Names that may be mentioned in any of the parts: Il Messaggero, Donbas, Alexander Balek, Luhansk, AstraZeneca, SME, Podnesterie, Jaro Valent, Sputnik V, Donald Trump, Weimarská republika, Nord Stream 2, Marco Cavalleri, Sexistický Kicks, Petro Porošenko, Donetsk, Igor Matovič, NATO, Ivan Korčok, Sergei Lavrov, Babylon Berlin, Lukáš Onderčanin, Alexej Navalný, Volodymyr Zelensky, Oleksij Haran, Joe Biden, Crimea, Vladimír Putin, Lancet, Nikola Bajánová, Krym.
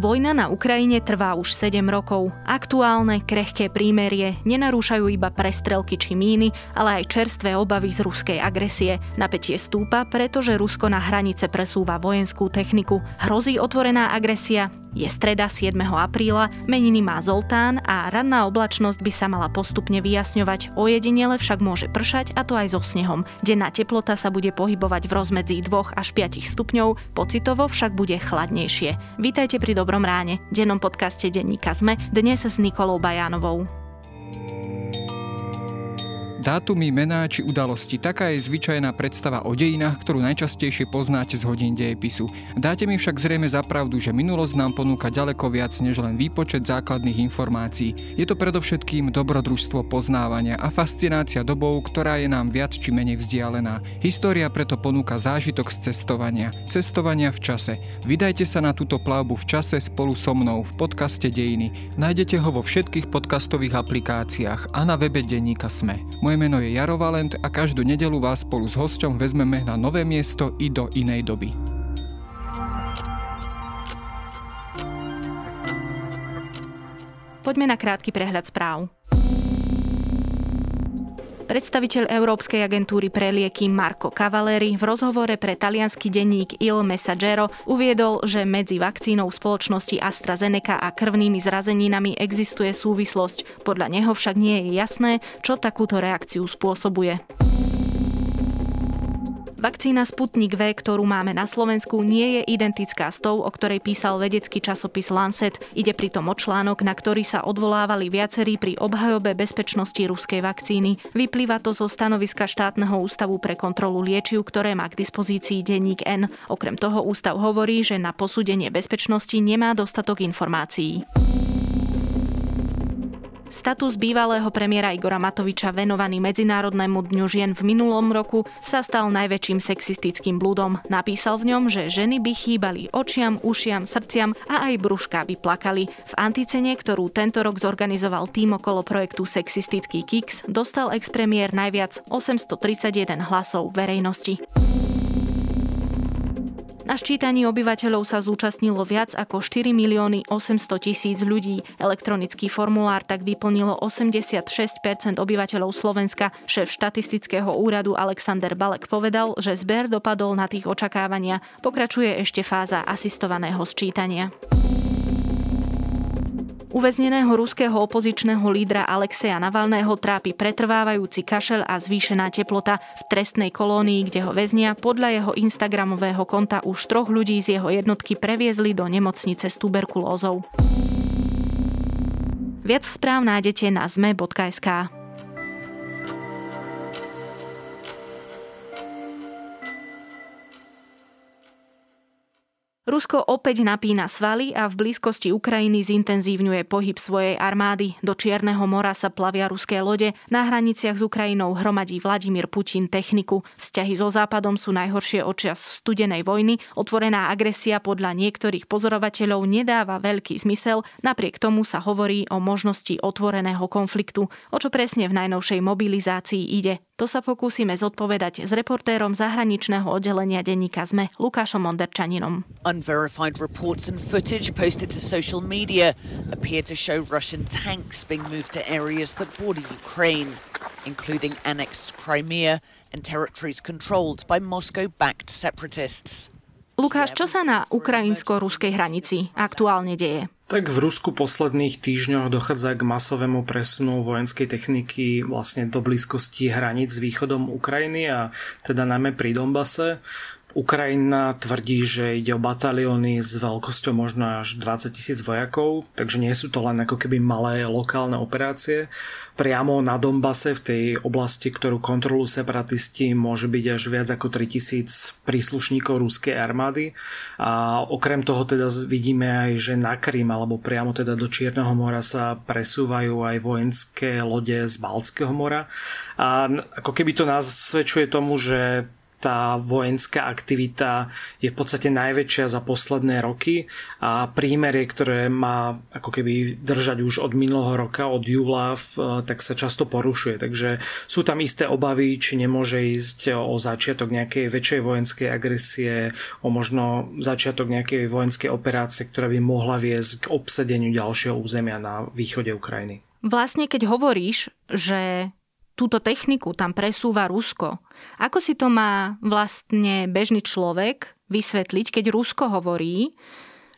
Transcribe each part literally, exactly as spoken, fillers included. Vojna na Ukrajine trvá už sedem rokov. Aktuálne, krehké prímerie nenarúšajú iba prestrelky či míny, ale aj čerstvé obavy z ruskej agresie. Napätie stúpa, pretože Rusko na hranice presúva vojenskú techniku. Hrozí otvorená agresia. Je streda siedmeho apríla, meniny má Zoltán a ranná oblačnosť by sa mala postupne vyjasňovať. Ojedinele však môže pršať, a to aj so snehom. Denná teplota sa bude pohybovať v rozmedzí dva až päť stupňov, pocitovo však bude chladnejšie. Vítajte pri Dobrom ráne, dennom podcaste denníka SME, dnes s Nikolou Bajánovou. Dátumy, mená či udalosti, taká je zvyčajná predstava o dejinách, ktorú najčastejšie poznáte z hodín dejepisu. Dáte mi však zrejme za pravdu, že minulosť nám ponúka ďaleko viac než len výpočet základných informácií. Je to predovšetkým dobrodružstvo poznávania a fascinácia dobou, ktorá je nám viac či menej vzdialená. História preto ponúka zážitok z cestovania. Cestovania v čase. Vydajte sa na túto plavbu v čase spolu so mnou v podcaste Dejiny. Nájdete ho vo všetkých podcastových aplikáciách a na webe denníka SME. Moje meno je Jaro Valent a každú nedeľu vás spolu s hosťom vezmeme na nové miesto i do inej doby. Poďme na krátky prehľad správ. Predstaviteľ Európskej agentúry pre lieky Marco Cavalleri v rozhovore pre taliansky denník Il Messaggero uviedol, že medzi vakcínou spoločnosti AstraZeneca a krvnými zrazeninami existuje súvislosť. Podľa neho však nie je jasné, čo takúto reakciu spôsobuje. Vakcína Sputnik V, ktorú máme na Slovensku, nie je identická s tou, o ktorej písal vedecký časopis Lancet. Ide pritom o článok, na ktorý sa odvolávali viacerí pri obhajobe bezpečnosti ruskej vakcíny. Vyplýva to zo stanoviska Štátneho ústavu pre kontrolu liečiv, ktoré má k dispozícii denník N. Okrem toho ústav hovorí, že na posúdenie bezpečnosti nemá dostatok informácií. Status bývalého premiéra Igora Matoviča venovaný Medzinárodnému dňu žien v minulom roku sa stal najväčším sexistickým blúdom. Napísal v ňom, že ženy by chýbali očiam, ušiam, srdciam a aj brúška by plakali. V anticene, ktorú tento rok zorganizoval tým okolo projektu Sexistický Kicks, dostal expremiér najviac osemstotridsaťjeden hlasov verejnosti. Na ščítaní obyvateľov sa zúčastnilo viac ako štyri milióny osemsto tisíc ľudí. Elektronický formulár tak vyplnilo osemdesiatšesť percent obyvateľov Slovenska. Šéf štatistického úradu Alexander Balek povedal, že zber dopadol na tých očakávania. Pokračuje ešte fáza asistovaného sčítania. Uväzneného ruského opozičného lídra Alexeja Navalného trápi pretrvávajúci kašeľ a zvýšená teplota. V trestnej kolónii, kde ho väznia, podľa jeho instagramového konta už troch ľudí z jeho jednotky previezli do nemocnice s tuberkulózou. Viac správ nájdete na zet em e bodka es ká. Rusko opäť napína svaly a v blízkosti Ukrajiny zintenzívňuje pohyb svojej armády. Do Čierneho mora sa plavia ruské lode, na hraniciach s Ukrajinou hromadí Vladimír Putin techniku. Vzťahy so Západom sú najhoršie odčias studenej vojny, otvorená agresia podľa niektorých pozorovateľov nedáva veľký zmysel, napriek tomu sa hovorí o možnosti otvoreného konfliktu. O čo presne v najnovšej mobilizácii ide? To sa pokúsime zodpovedať s reportérom zahraničného oddelenia denníka SME Lukášom Onderčaninom. Unverified reports and footage posted to social media appear to show Russian tanks being moved to areas that border Ukraine, including annexed Crimea and territories controlled by Moscow-backed separatists. Lukáš, čo sa na ukrajinsko-ruskej hranici aktuálne deje? Tak v Rusku posledných týždňoch dochádza k masovému presunu vojenskej techniky vlastne do blízkosti hraníc východom Ukrajiny a teda najmä pri Donbase. Ukrajina tvrdí, že ide o batalióny s veľkosťou možno až dvadsať tisíc vojakov, takže nie sú to len ako keby malé lokálne operácie. Priamo na Donbase, v tej oblasti, ktorú kontrolujú separatisti, môže byť až viac ako tri tisíc príslušníkov ruskej armády. A okrem toho teda vidíme aj, že na Krym alebo priamo teda do Čierneho mora sa presúvajú aj vojenské lode z Baltského mora. A ako keby to nasvedčuje tomu, že tá vojenská aktivita je v podstate najväčšia za posledné roky a prímerie, ktoré má ako keby držať už od minulého roka, od júla, tak sa často porušuje. Takže sú tam isté obavy, či nemôže ísť o začiatok nejakej väčšej vojenskej agresie, o možno začiatok nejakej vojenskej operácie, ktorá by mohla viesť k obsadeniu ďalšieho územia na východe Ukrajiny. Vlastne, keď hovoríš, že túto techniku tam presúva Rusko. Ako si to má vlastne bežný človek vysvetliť, keď Rusko hovorí,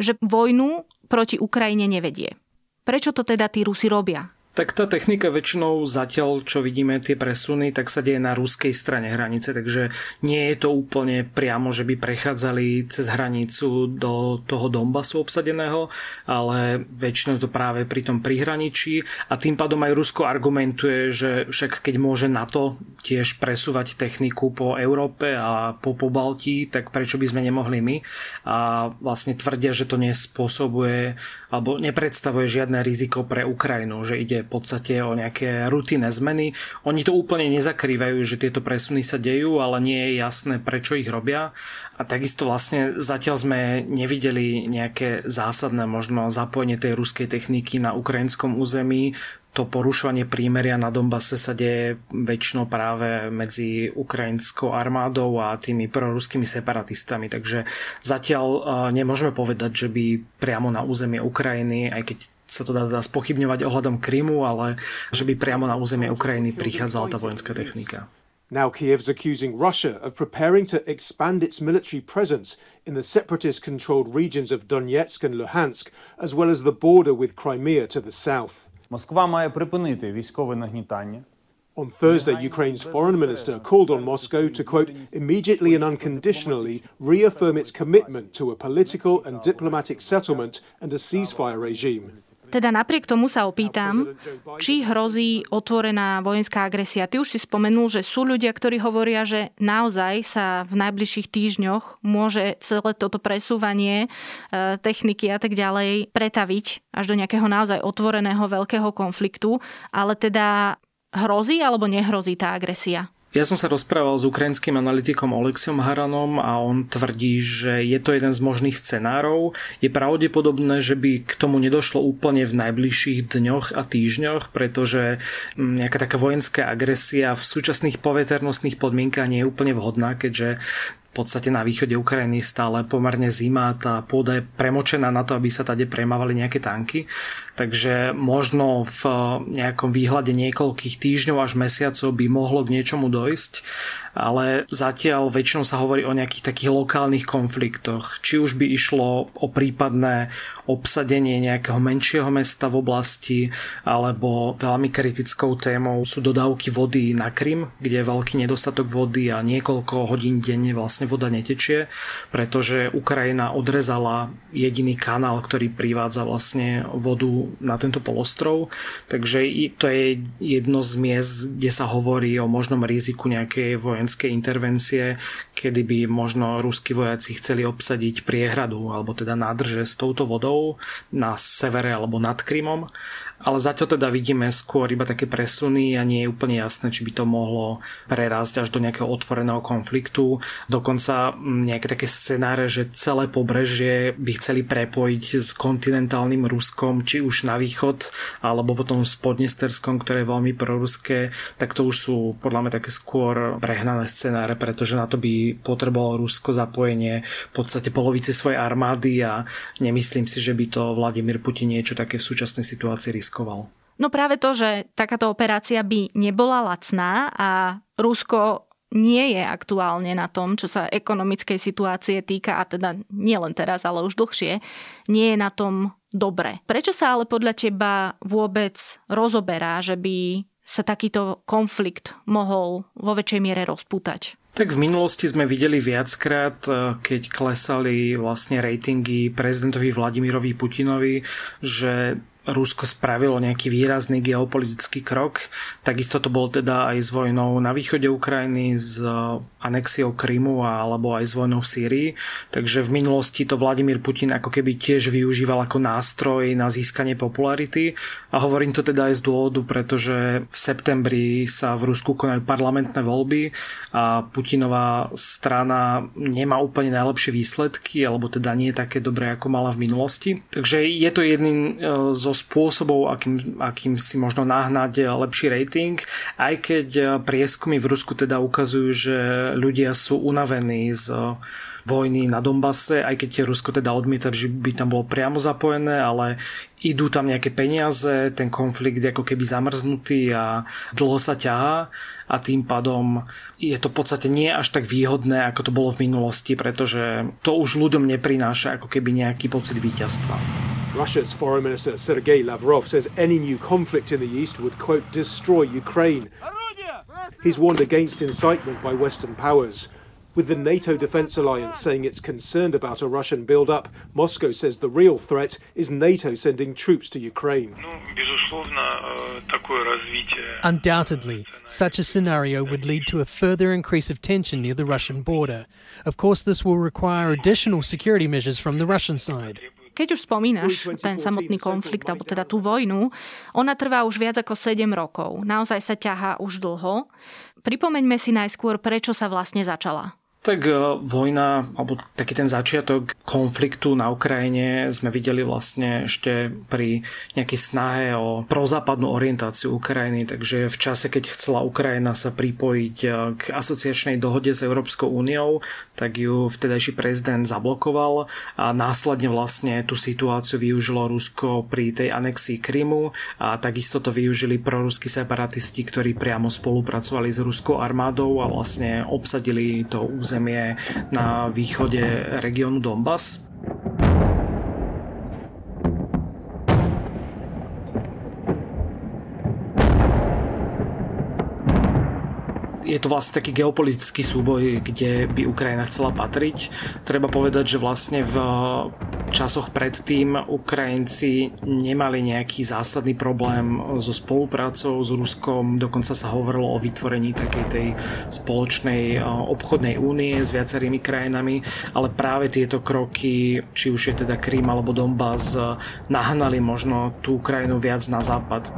že vojnu proti Ukrajine nevedie? Prečo to teda tí Rusi robia? Tak tá technika väčšinou zatiaľ, čo vidíme tie presuny, tak sa deje na ruskej strane hranice, takže nie je to úplne priamo, že by prechádzali cez hranicu do toho Donbasu obsadeného, ale väčšinou to práve pri tom prihraničí a tým pádom aj Rusko argumentuje, že však keď môže NATO tiež presúvať techniku po Európe a po Pobaltí, tak prečo by sme nemohli my? A vlastne tvrdia, že to nespôsobuje alebo nepredstavuje žiadne riziko pre Ukrajinu, že ide v podstate o nejaké rutinné zmeny. Oni to úplne nezakrývajú, že tieto presuny sa dejú, ale nie je jasné, prečo ich robia. A takisto vlastne zatiaľ sme nevideli nejaké zásadné možno zapojenie tej ruskej techniky na ukrajinskom území. To porušovanie prímeria na Donbase sa deje väčšinou práve medzi ukrajinskou armádou a tými proruskými separatistami. Takže zatiaľ nemôžeme povedať, že by priamo na územie Ukrajiny, aj keď sa to dá, dá spochybňovať ohľadom Krymu, ale že by priamo na územie Ukrajiny prichádzala tá vojenská technika. Now Kyiv's accusing Russia of preparing to expand its military presence in the separatist-controlled regions of Donetsk and Luhansk, as well as the border with Crimea to the south. Moskva має припинити військове нагнітання. On Thursday, Ukraine's foreign minister called on Moscow to, quote, immediately and unconditionally reaffirm its commitment to a political and diplomatic settlement and a ceasefire regime. Teda napriek tomu sa opýtam, či hrozí otvorená vojenská agresia. Ty už si spomenul, že sú ľudia, ktorí hovoria, že naozaj sa v najbližších týždňoch môže celé toto presúvanie techniky a tak ďalej pretaviť až do nejakého naozaj otvoreného veľkého konfliktu. Ale teda hrozí alebo nehrozí tá agresia? Ja som sa rozprával s ukrajinským analytikom Oleksiom Haranom a on tvrdí, že je to jeden z možných scenárov. Je pravdepodobné, že by k tomu nedošlo úplne v najbližších dňoch a týždňoch, pretože nejaká taká vojenská agresia v súčasných poveternostných podmienkach nie je úplne vhodná, keďže v podstate na východe Ukrajiny stále pomerne zima, tá pôda je premočená na to, aby sa tady premávali nejaké tanky. Takže možno v nejakom výhľade niekoľkých týždňov až mesiacov by mohlo k niečomu dojsť, ale zatiaľ väčšinou sa hovorí o nejakých takých lokálnych konfliktoch. Či už by išlo o prípadné obsadenie nejakého menšieho mesta v oblasti, alebo veľmi kritickou témou sú dodávky vody na Krym, kde je veľký nedostatok vody a niekoľko hodín denne vlastne voda netečie, pretože Ukrajina odrezala jediný kanál, ktorý privádza vlastne vodu na tento polostrov. Takže to je jedno z miest, kde sa hovorí o možnom riziku nejakej vojenskej intervencie, kedy by možno ruskí vojaci chceli obsadiť priehradu, alebo teda nádrže s touto vodou na severe alebo nad Krymom. Ale zatiaľ teda vidíme skôr iba také presuny a nie je úplne jasné, či by to mohlo prerásť až do nejakého otvoreného konfliktu. Dokonca nejaké také scenáre, že celé pobrežie by chceli prepojiť s kontinentálnym Ruskom, či už na východ, alebo potom s Podnesterskom, ktoré je veľmi proruské, tak to už sú podľa mňa také skôr prehnané scenáre, pretože na to by potrebovalo Rusko zapojenie v podstate polovici svojej armády a nemyslím si, že by to Vladimír Putin niečo také v súčasnej situácii riskoval. No práve to, že takáto operácia by nebola lacná a Rusko nie je aktuálne na tom, čo sa ekonomickej situácie týka, a teda nie len teraz, ale už dlhšie, nie je na tom dobre. Prečo sa ale podľa teba vôbec rozoberá, že by sa takýto konflikt mohol vo väčšej miere rozpútať? Tak v minulosti sme videli viackrát, keď klesali vlastne ratingy prezidentovi Vladimirovi Putinovi, že Rusko spravilo nejaký výrazný geopolitický krok. Takisto to bolo teda aj s vojnou na východe Ukrajiny, s anexiou Krymu alebo aj s vojnou v Sýrii. Takže v minulosti to Vladimír Putin ako keby tiež využíval ako nástroj na získanie popularity. A hovorím to teda aj z dôvodu, pretože v septembri sa v Rusku konajú parlamentné voľby a Putinová strana nemá úplne najlepšie výsledky, alebo teda nie je také dobré, ako mala v minulosti. Takže je to jedným zo spôsobov, akým, akým si možno nahnať lepší rating, aj keď prieskumy v Rusku teda ukazujú, že ľudia sú unavení z vojny na Donbase, aj keď Rusko teda odmieta, že by tam bolo priamo zapojené, ale idú tam nejaké peniaze, ten konflikt je ako keby zamrznutý a dlho sa ťahá a tým pádom je to v podstate nie až tak výhodné, ako to bolo v minulosti, pretože to už ľuďom neprináša ako keby nejaký pocit víťazstva. Russia's foreign minister Sergei Lavrov says any new conflict in the east would, quote, destroy Ukraine. He's warned against incitement by Western powers. With the NATO Defense Alliance saying it's concerned about a Russian build-up, Moscow says the real threat is NATO sending troops to Ukraine. Undoubtedly, such a scenario would lead to a further increase of tension near the Russian border. Of course, this will require additional security measures from the Russian side. Keď už spomínaš ten samotný konflikt, alebo teda tú vojnu, ona trvá už viac ako sedem rokov. Naozaj sa ťahá už dlho. Pripomeňme si najskôr, prečo sa vlastne začala. Tak vojna, alebo taký ten začiatok konfliktu na Ukrajine sme videli vlastne ešte pri nejakej snahe o prozápadnú orientáciu Ukrajiny, takže v čase, keď chcela Ukrajina sa pripojiť k asociačnej dohode s Európskou úniou, tak ju vtedajší prezident zablokoval a následne vlastne tú situáciu využilo Rusko pri tej anexii Krymu a takisto to využili proruskí separatisti, ktorí priamo spolupracovali s ruskou armádou a vlastne obsadili to územie zemie na východe regiónu Donbas. Je to vlastne taký geopolitický súboj, kde by Ukrajina chcela patriť. Treba povedať, že vlastne v časoch predtým Ukrajinci nemali nejaký zásadný problém so spoluprácou s Ruskom. Dokonca sa hovorilo o vytvorení takej tej spoločnej obchodnej únie s viacerými krajinami, ale práve tieto kroky, či už je teda Krym alebo Donbas, nahnali možno tú krajinu viac na západ.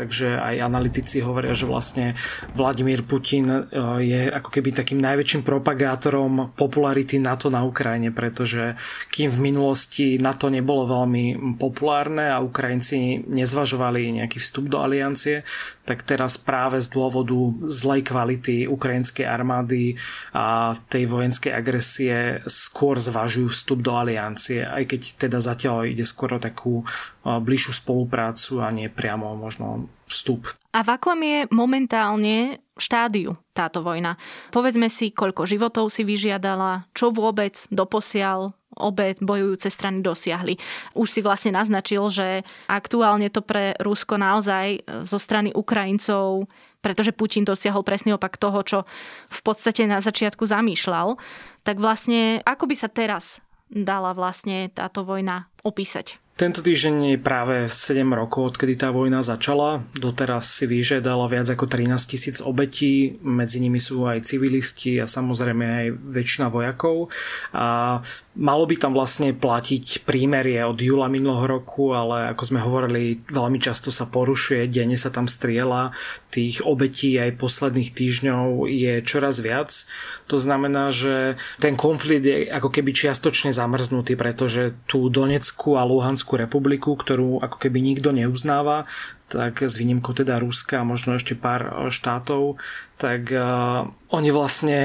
Takže aj analytici hovoria, že vlastne Vladimír Putin je ako keby takým najväčším propagátorom popularity NATO na Ukrajine, pretože kým v minulosti NATO nebolo veľmi populárne a Ukrajinci nezvažovali nejaký vstup do aliancie, tak teraz práve z dôvodu zlej kvality ukrajinskej armády a tej vojenskej agresie skôr zvažujú vstup do aliancie, aj keď teda zatiaľ ide skôr o takú bližšiu spoluprácu a nie priamo možno vstup. A v akom je momentálne štádiu táto vojna? Povedzme si, koľko životov si vyžiadala, čo vôbec doposiaľ obe bojujúce strany dosiahli. Už si vlastne naznačil, že aktuálne to pre Rusko naozaj zo strany Ukrajincov, pretože Putin dosiahol presný opak toho, čo v podstate na začiatku zamýšľal, tak vlastne ako by sa teraz dala vlastne táto vojna opísať? Tento týždeň je práve sedem rokov, odkedy tá vojna začala. Doteraz si vyžiadala viac ako trinásť tisíc obetí, medzi nimi sú aj civilisti a samozrejme aj väčšina vojakov. A malo by tam vlastne platiť prímerie od júla minulého roku, ale ako sme hovorili, veľmi často sa porušuje, denne sa tam strieľa, tých obetí aj posledných týždňov je čoraz viac. To znamená, že ten konflikt je ako keby čiastočne zamrznutý, pretože tú Donetskú a Luhanskú republiku, ktorú ako keby nikto neuznáva, tak s výnimkou teda Ruska a možno ešte pár štátov, tak uh, oni vlastne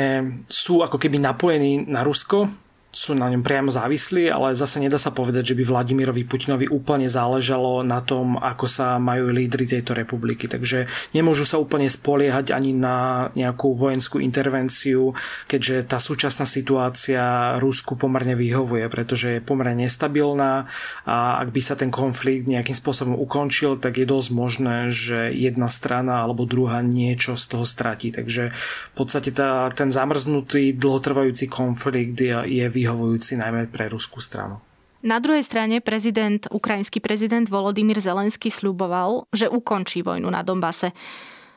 sú ako keby napojení na Rusko. sú na ňom priamo závislí, ale zase nedá sa povedať, že by Vladimirovi Putinovi úplne záležalo na tom, ako sa majú lídri tejto republiky. Takže nemôžu sa úplne spoliehať ani na nejakú vojenskú intervenciu, keďže tá súčasná situácia Rusku pomerne vyhovuje, pretože je pomerne nestabilná a ak by sa ten konflikt nejakým spôsobom ukončil, tak je dosť možné, že jedna strana alebo druhá niečo z toho stratí. Takže v podstate tá, ten zamrznutý dlhotrvajúci konflikt je, je vyhovujúci najmä pre ruskú stranu. Na druhej strane prezident, ukrajinský prezident Volodymyr Zelensky sľuboval, že ukončí vojnu na Donbase.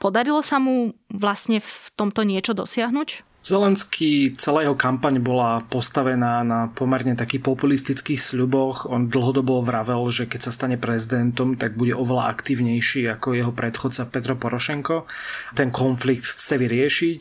Podarilo sa mu vlastne v tomto niečo dosiahnuť? Zelenský, celá jeho kampaň bola postavená na pomerne takých populistických sľuboch. On dlhodobo vravel, že keď sa stane prezidentom, tak bude oveľa aktívnejší ako jeho predchodca Petro Porošenko. Ten konflikt chce vyriešiť.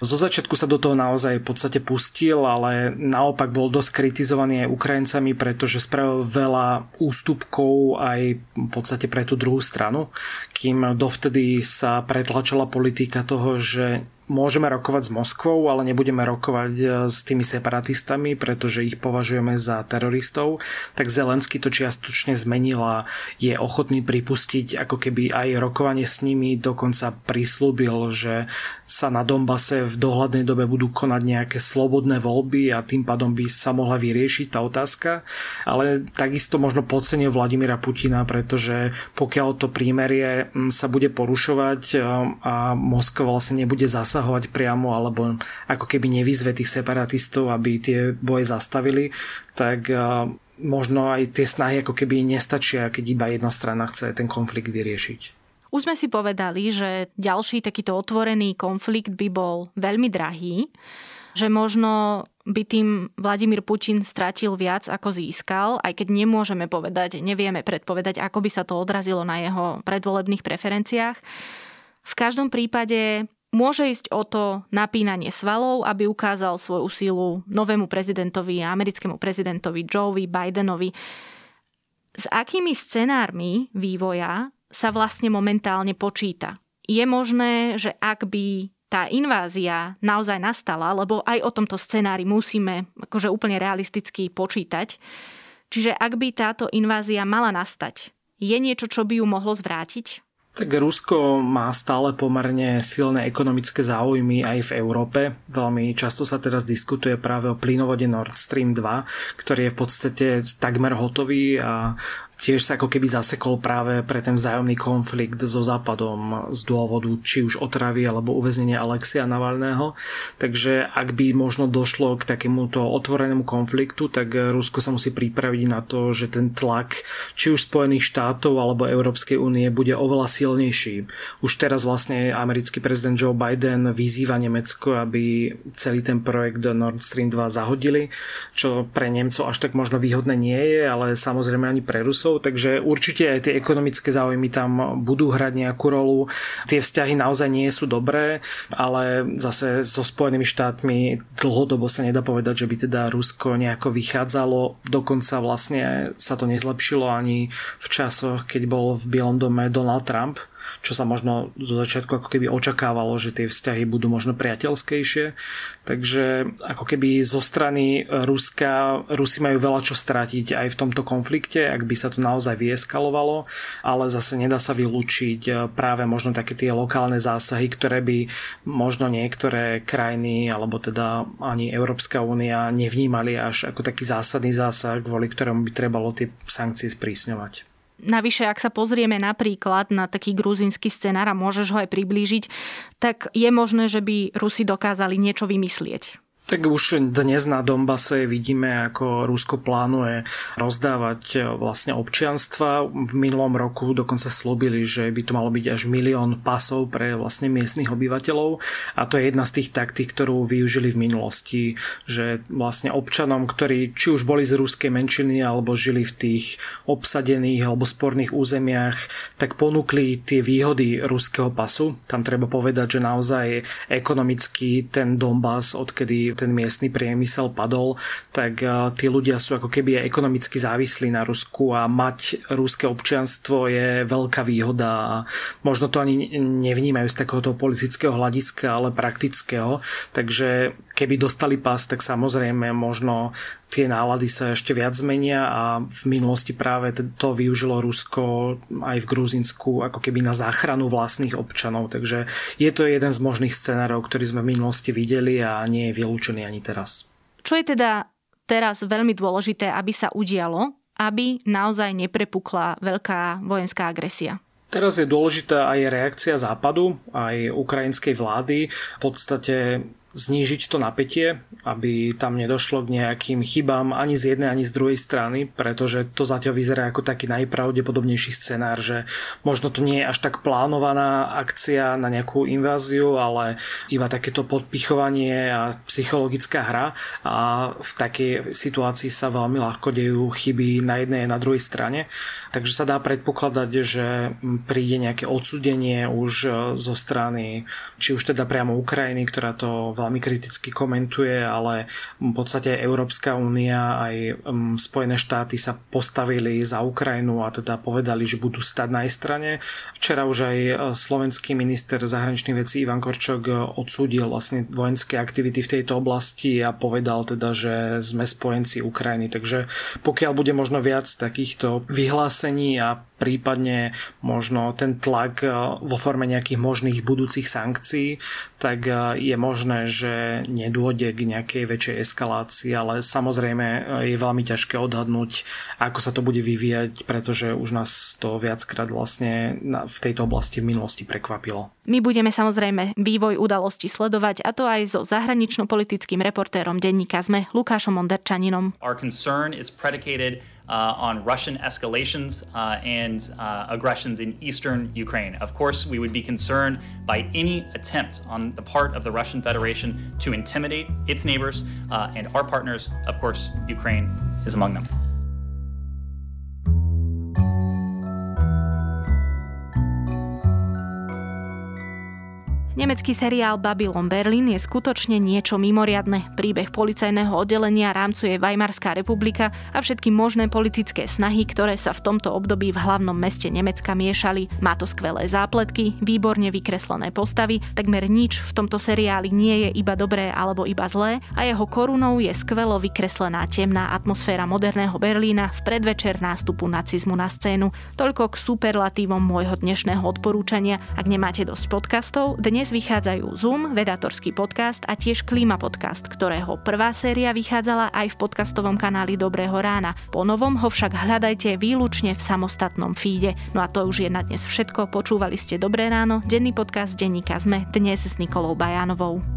Zo začiatku sa do toho naozaj v podstate pustil, ale naopak bol dosť kritizovaný aj Ukrajincami, pretože spravil veľa ústupkov aj v podstate pre tú druhú stranu, kým dovtedy sa pretlačala politika toho, že môžeme rokovať s Moskvou, ale nebudeme rokovať s tými separatistami, pretože ich považujeme za teroristov. Tak Zelenský to čiastočne zmenil a je ochotný pripustiť ako keby aj rokovanie s nimi. Dokonca prislúbil, že sa na Donbase v dohľadnej dobe budú konať nejaké slobodné voľby a tým pádom by sa mohla vyriešiť tá otázka. Ale takisto možno podcenil Vladimíra Putina, pretože pokiaľ to prímerie sa bude porušovať a Moskva vlastne nebude zasa zasahovať priamo, alebo ako keby nevyzve tých separatistov, aby tie boje zastavili, tak možno aj tie snahy ako keby nestačia, keď iba jedna strana chce ten konflikt vyriešiť. Už sme si povedali, že ďalší takýto otvorený konflikt by bol veľmi drahý, že možno by tým Vladimír Putin stratil viac, ako získal, aj keď nemôžeme povedať, nevieme predpovedať, ako by sa to odrazilo na jeho predvolebných preferenciách. V každom prípade môže ísť o to napínanie svalov, aby ukázal svoju silu novému prezidentovi, americkému prezidentovi Joe Bidenovi. S akými scenármi vývoja sa vlastne momentálne počíta? Je možné, že ak by tá invázia naozaj nastala, lebo aj o tomto scenári musíme akože úplne realisticky počítať, čiže ak by táto invázia mala nastať, je niečo, čo by ju mohlo zvrátiť? Tak Rusko má stále pomerne silné ekonomické záujmy aj v Európe. Veľmi často sa teraz diskutuje práve o plynovode Nord Stream dva, ktorý je v podstate takmer hotový a tiež sa ako keby zasekol práve pre ten vzájomný konflikt so Západom z dôvodu či už otravy alebo uväznenia Alexeja Navalného. Takže ak by možno došlo k takémuto otvorenému konfliktu, tak Rusko sa musí pripraviť na to, že ten tlak či už Spojených štátov alebo Európskej únie bude oveľa silnejší. Už teraz vlastne americký prezident Joe Biden vyzýva Nemecko, aby celý ten projekt Nord Stream dva zahodili, čo pre Nemcov až tak možno výhodné nie je, ale samozrejme ani pre Rusov. Takže určite aj tie ekonomické záujmy tam budú hrať nejakú rolu. Tie vzťahy naozaj nie sú dobré, ale zase so Spojenými štátmi dlhodobo sa nedá povedať, že by teda Rusko nejako vychádzalo. Dokonca vlastne sa to nezlepšilo ani v časoch, keď bol v Bielom dome Donald Trump, čo sa možno zo začiatku ako keby očakávalo, že tie vzťahy budú možno priateľskejšie. Takže ako keby zo strany Ruska, Rusi majú veľa čo stratiť aj v tomto konflikte, ak by sa to naozaj vyeskalovalo, ale zase nedá sa vylúčiť práve možno také tie lokálne zásahy, ktoré by možno niektoré krajiny, alebo teda ani Európska únia nevnímali až ako taký zásadný zásah, kvôli ktorému by trebalo tie sankcie sprísňovať. Navyše, ak sa pozrieme napríklad na taký gruzínsky scenár a môžeš ho aj priblížiť, tak je možné, že by Rusi dokázali niečo vymyslieť. Tak už dnes na Donbase vidíme, ako Rusko plánuje rozdávať vlastne občianstva. V minulom roku dokonca slúbili, že by to malo byť až milión pasov pre vlastne miestnych obyvateľov. A to je jedna z tých taktík, ktorú využili v minulosti, že vlastne občanom, ktorí či už boli z ruskej menšiny alebo žili v tých obsadených alebo sporných územiach, tak ponúkli tie výhody ruského pasu. Tam treba povedať, že naozaj ekonomicky ten Donbas, odkedy ten miestny priemysel padol, tak tí ľudia sú ako keby ekonomicky závislí na Rusku a mať ruské občianstvo je veľká výhoda a možno to ani nevnímajú z takéhoto politického hľadiska, ale praktického. Takže keby dostali pás, tak samozrejme možno tie nálady sa ešte viac zmenia a v minulosti práve to využilo Rusko aj v Gruzínsku ako keby na záchranu vlastných občanov. Takže je to jeden z možných scenárov, ktorý sme v minulosti videli a nie je vylúčený ani teraz. Čo je teda teraz veľmi dôležité, aby sa udialo, aby naozaj neprepukla veľká vojenská agresia? Teraz je dôležitá aj reakcia Západu, aj ukrajinskej vlády. V podstate znížiť to napätie, aby tam nedošlo k nejakým chybám ani z jednej, ani z druhej strany, pretože to zatiaľ vyzerá ako taký najpravdepodobnejší scenár, že možno to nie je až tak plánovaná akcia na nejakú inváziu, ale iba takéto podpichovanie a psychologická hra, a v takej situácii sa veľmi ľahko dejú chyby na jednej a na druhej strane. Takže sa dá predpokladať, že príde nejaké odsúdenie už zo strany, či už teda priamo Ukrajiny, ktorá to vláda veľmi kriticky komentuje, ale v podstate Európska únia aj Spojené štáty sa postavili za Ukrajinu a teda povedali, že budú stať na jej strane. Včera už aj slovenský minister zahraničných vecí Ivan Korčok odsúdil vlastne vojenské aktivity v tejto oblasti a povedal teda, že sme spojenci Ukrajiny. Takže pokiaľ bude možno viac takýchto vyhlásení a prípadne možno ten tlak vo forme nejakých možných budúcich sankcií, tak je možné, že nedôjde k nejakej väčšej eskalácii, ale samozrejme je veľmi ťažké odhadnúť, ako sa to bude vyvíjať, pretože už nás to viackrát vlastne v tejto oblasti v minulosti prekvapilo. My budeme samozrejme vývoj udalostí sledovať, a to aj so zahranično-politickým reportérom denníka SME Lukášom Onderčaninom. Our concern is predicated Uh, on Russian escalations uh, and uh, aggressions in eastern Ukraine. Of course, we would be concerned by any attempt on the part of the Russian Federation to intimidate its neighbors uh, and our partners. Of course, Ukraine is among them. Nemecký seriál Babylon Berlin je skutočne niečo mimoriadne. Príbeh policajného oddelenia rámcuje Weimarská republika a všetky možné politické snahy, ktoré sa v tomto období v hlavnom meste Nemecka miešali. Má to skvelé zápletky, výborne vykreslené postavy, takmer nič v tomto seriáli nie je iba dobré alebo iba zlé a jeho korunou je skvelo vykreslená temná atmosféra moderného Berlína v predvečer nástupu nacizmu na scénu. Toľko k superlatívom môjho dnešného odporúčania. Ak nemáte dosť podcastov, dnes vychádzajú Zoom, vedatorský podcast a tiež Klíma podcast, ktorého prvá séria vychádzala aj v podcastovom kanáli Dobrého rána. Po novom ho však hľadajte výlučne v samostatnom feede. No a to už je na dnes všetko. Počúvali ste Dobré ráno, denný podcast denníka SME, dnes s Nikolou Bajánovou.